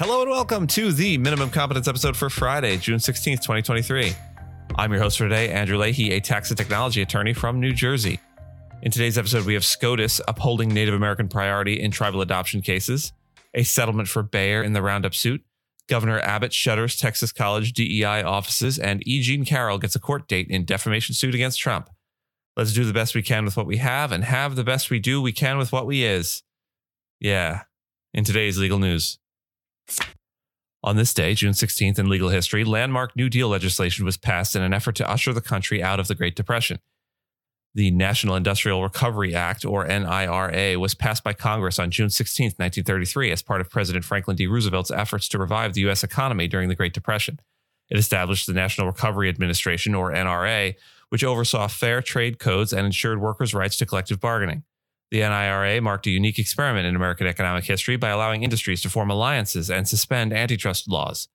Hello and welcome to the Minimum Competence episode for Friday, June 16th, 2023. I'm your host for today, Andrew Leahy, a tax and technology attorney from New Jersey. In today's episode, we have SCOTUS upholding Native American priority in tribal adoption cases, a settlement for Bayer in the Roundup suit, Governor Abbott shutters Texas College DEI offices, and E. Jean Carroll gets a court date in defamation suit against Trump. Let's do the best we can with what we have and have the best we do we can with what we is. Yeah, in today's legal news. On this day, June 16th, in legal history, landmark New Deal legislation was passed in an effort to usher the country out of the Great Depression. The National Industrial Recovery Act, or NIRA, was passed by Congress on June 16, 1933, as part of President Franklin D. Roosevelt's efforts to revive the U.S. economy during the Great Depression. It established the National Recovery Administration, or NRA, which oversaw fair trade codes and ensured workers' rights to collective bargaining. The NIRA marked a unique experiment in American economic history by allowing industries to form alliances and suspend antitrust laws.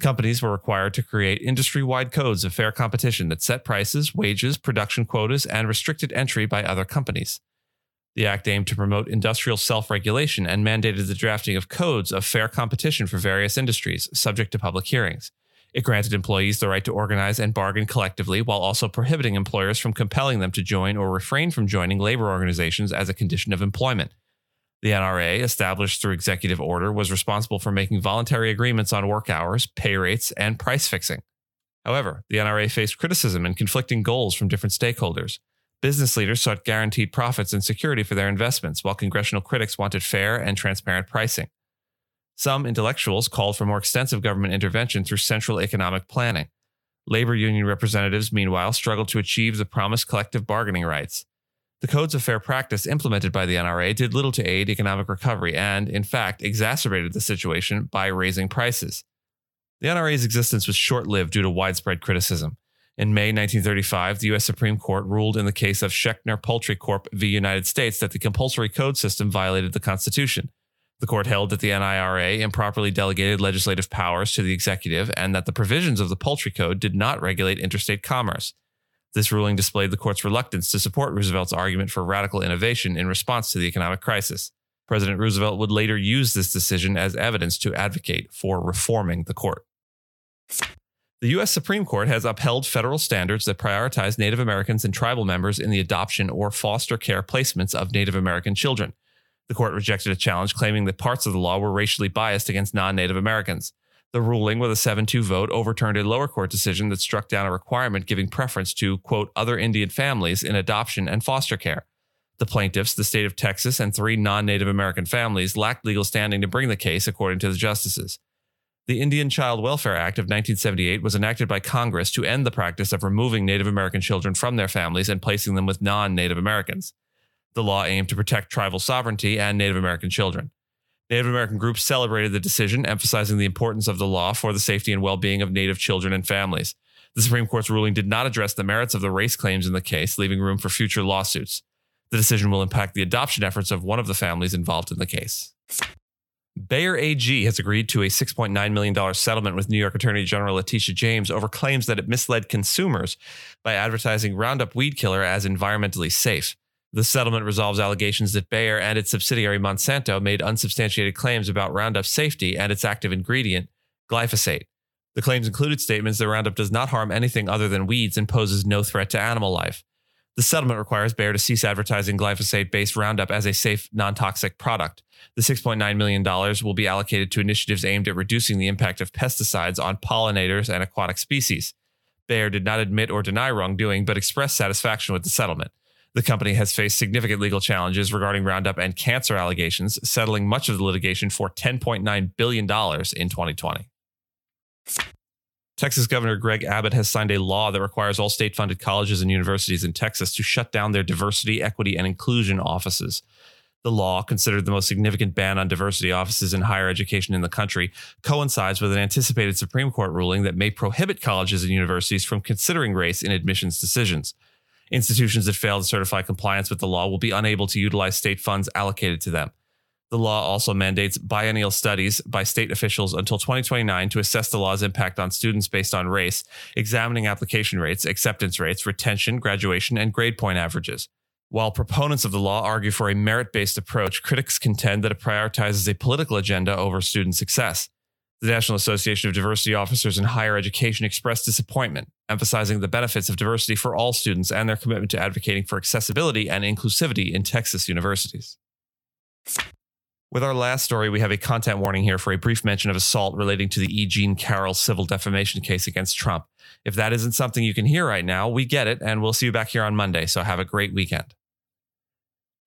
Companies were required to create industry-wide codes of fair competition that set prices, wages, production quotas, and restricted entry by other companies. The act aimed to promote industrial self-regulation and mandated the drafting of codes of fair competition for various industries, subject to public hearings. It granted employees the right to organize and bargain collectively, while also prohibiting employers from compelling them to join or refrain from joining labor organizations as a condition of employment. The NRA, established through executive order, was responsible for making voluntary agreements on work hours, pay rates, and price fixing. However, the NRA faced criticism and conflicting goals from different stakeholders. Business leaders sought guaranteed profits and security for their investments, while congressional critics wanted fair and transparent pricing. Some intellectuals called for more extensive government intervention through central economic planning. Labor union representatives, meanwhile, struggled to achieve the promised collective bargaining rights. The codes of fair practice implemented by the NRA did little to aid economic recovery and, in fact, exacerbated the situation by raising prices. The NRA's existence was short-lived due to widespread criticism. In May 1935, the U.S. Supreme Court ruled in the case of Schechter Poultry Corp v. United States that the compulsory code system violated the Constitution. The court held that the NIRA improperly delegated legislative powers to the executive and that the provisions of the Poultry Code did not regulate interstate commerce. This ruling displayed the court's reluctance to support Roosevelt's argument for radical innovation in response to the economic crisis. President Roosevelt would later use this decision as evidence to advocate for reforming the court. The U.S. Supreme Court has upheld federal standards that prioritize Native Americans and tribal members in the adoption or foster care placements of Native American children. The court rejected a challenge claiming that parts of the law were racially biased against non-Native Americans. The ruling, with a 7-2 vote, overturned a lower court decision that struck down a requirement giving preference to, quote, other Indian families in adoption and foster care. The plaintiffs, the state of Texas, and 3 non-Native American families lacked legal standing to bring the case, according to the justices. The Indian Child Welfare Act of 1978 was enacted by Congress to end the practice of removing Native American children from their families and placing them with non-Native Americans. The law aimed to protect tribal sovereignty and Native American children. Native American groups celebrated the decision, emphasizing the importance of the law for the safety and well-being of Native children and families. The Supreme Court's ruling did not address the merits of the race claims in the case, leaving room for future lawsuits. The decision will impact the adoption efforts of one of the families involved in the case. Bayer AG has agreed to a $6.9 million settlement with New York Attorney General Letitia James over claims that it misled consumers by advertising Roundup weed killer as environmentally safe. The settlement resolves allegations that Bayer and its subsidiary Monsanto made unsubstantiated claims about Roundup's safety and its active ingredient, glyphosate. The claims included statements that Roundup does not harm anything other than weeds and poses no threat to animal life. The settlement requires Bayer to cease advertising glyphosate-based Roundup as a safe, non-toxic product. The $6.9 million will be allocated to initiatives aimed at reducing the impact of pesticides on pollinators and aquatic species. Bayer did not admit or deny wrongdoing, but expressed satisfaction with the settlement. The company has faced significant legal challenges regarding Roundup and cancer allegations, settling much of the litigation for $10.9 billion in 2020. Texas Governor Greg Abbott has signed a law that requires all state-funded colleges and universities in Texas to shut down their diversity, equity, and inclusion offices. The law, considered the most significant ban on diversity offices in higher education in the country, coincides with an anticipated Supreme Court ruling that may prohibit colleges and universities from considering race in admissions decisions. Institutions that fail to certify compliance with the law will be unable to utilize state funds allocated to them. The law also mandates biennial studies by state officials until 2029 to assess the law's impact on students based on race, examining application rates, acceptance rates, retention, graduation, and grade point averages. While proponents of the law argue for a merit-based approach, critics contend that it prioritizes a political agenda over student success. The National Association of Diversity Officers in Higher Education expressed disappointment, emphasizing the benefits of diversity for all students and their commitment to advocating for accessibility and inclusivity in Texas universities. With our last story, we have a content warning here for a brief mention of assault relating to the E. Jean Carroll civil defamation case against Trump. If that isn't something you can hear right now, we get it, and we'll see you back here on Monday, so have a great weekend.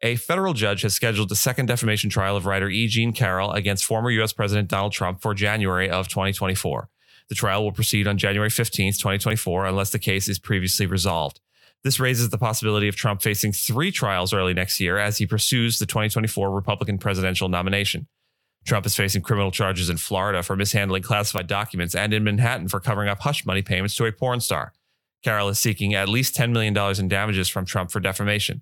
A federal judge has scheduled the second defamation trial of writer E. Jean Carroll against former U.S. President Donald Trump for January of 2024. The trial will proceed on January 15th, 2024, unless the case is previously resolved. This raises the possibility of Trump facing three trials early next year as he pursues the 2024 Republican presidential nomination. Trump is facing criminal charges in Florida for mishandling classified documents and in Manhattan for covering up hush money payments to a porn star. Carroll is seeking at least $10 million in damages from Trump for defamation.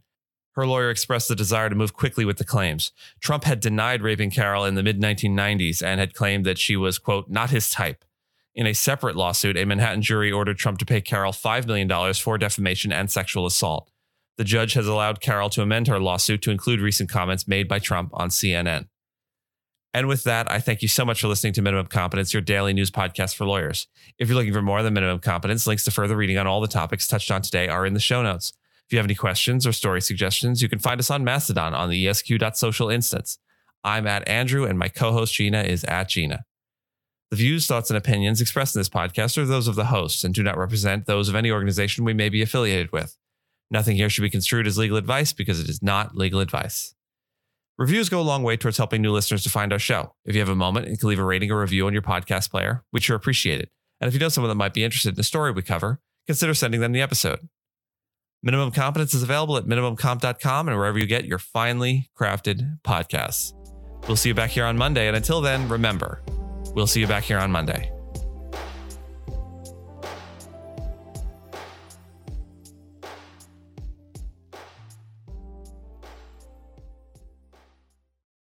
Her lawyer expressed the desire to move quickly with the claims. Trump had denied raping Carroll in the mid-1990s and had claimed that she was, quote, not his type. In a separate lawsuit, a Manhattan jury ordered Trump to pay Carroll $5 million for defamation and sexual assault. The judge has allowed Carroll to amend her lawsuit to include recent comments made by Trump on CNN. And with that, I thank you so much for listening to Minimum Competence, your daily news podcast for lawyers. If you're looking for more than Minimum Competence, links to further reading on all the topics touched on today are in the show notes. If you have any questions or story suggestions, you can find us on Mastodon on the esq.social instance. I'm at Andrew, and my co-host Gina is at Gina. The views, thoughts, and opinions expressed in this podcast are those of the hosts and do not represent those of any organization we may be affiliated with. Nothing here should be construed as legal advice because it is not legal advice. Reviews go a long way towards helping new listeners to find our show. If you have a moment and can leave a rating or review on your podcast player, we'd sure appreciate it. And if you know someone that might be interested in the story we cover, consider sending them the episode. Minimum Competence is available at minimumcomp.com and wherever you get your finely crafted podcasts. We'll see you back here on Monday. And until then, remember, we'll see you back here on Monday.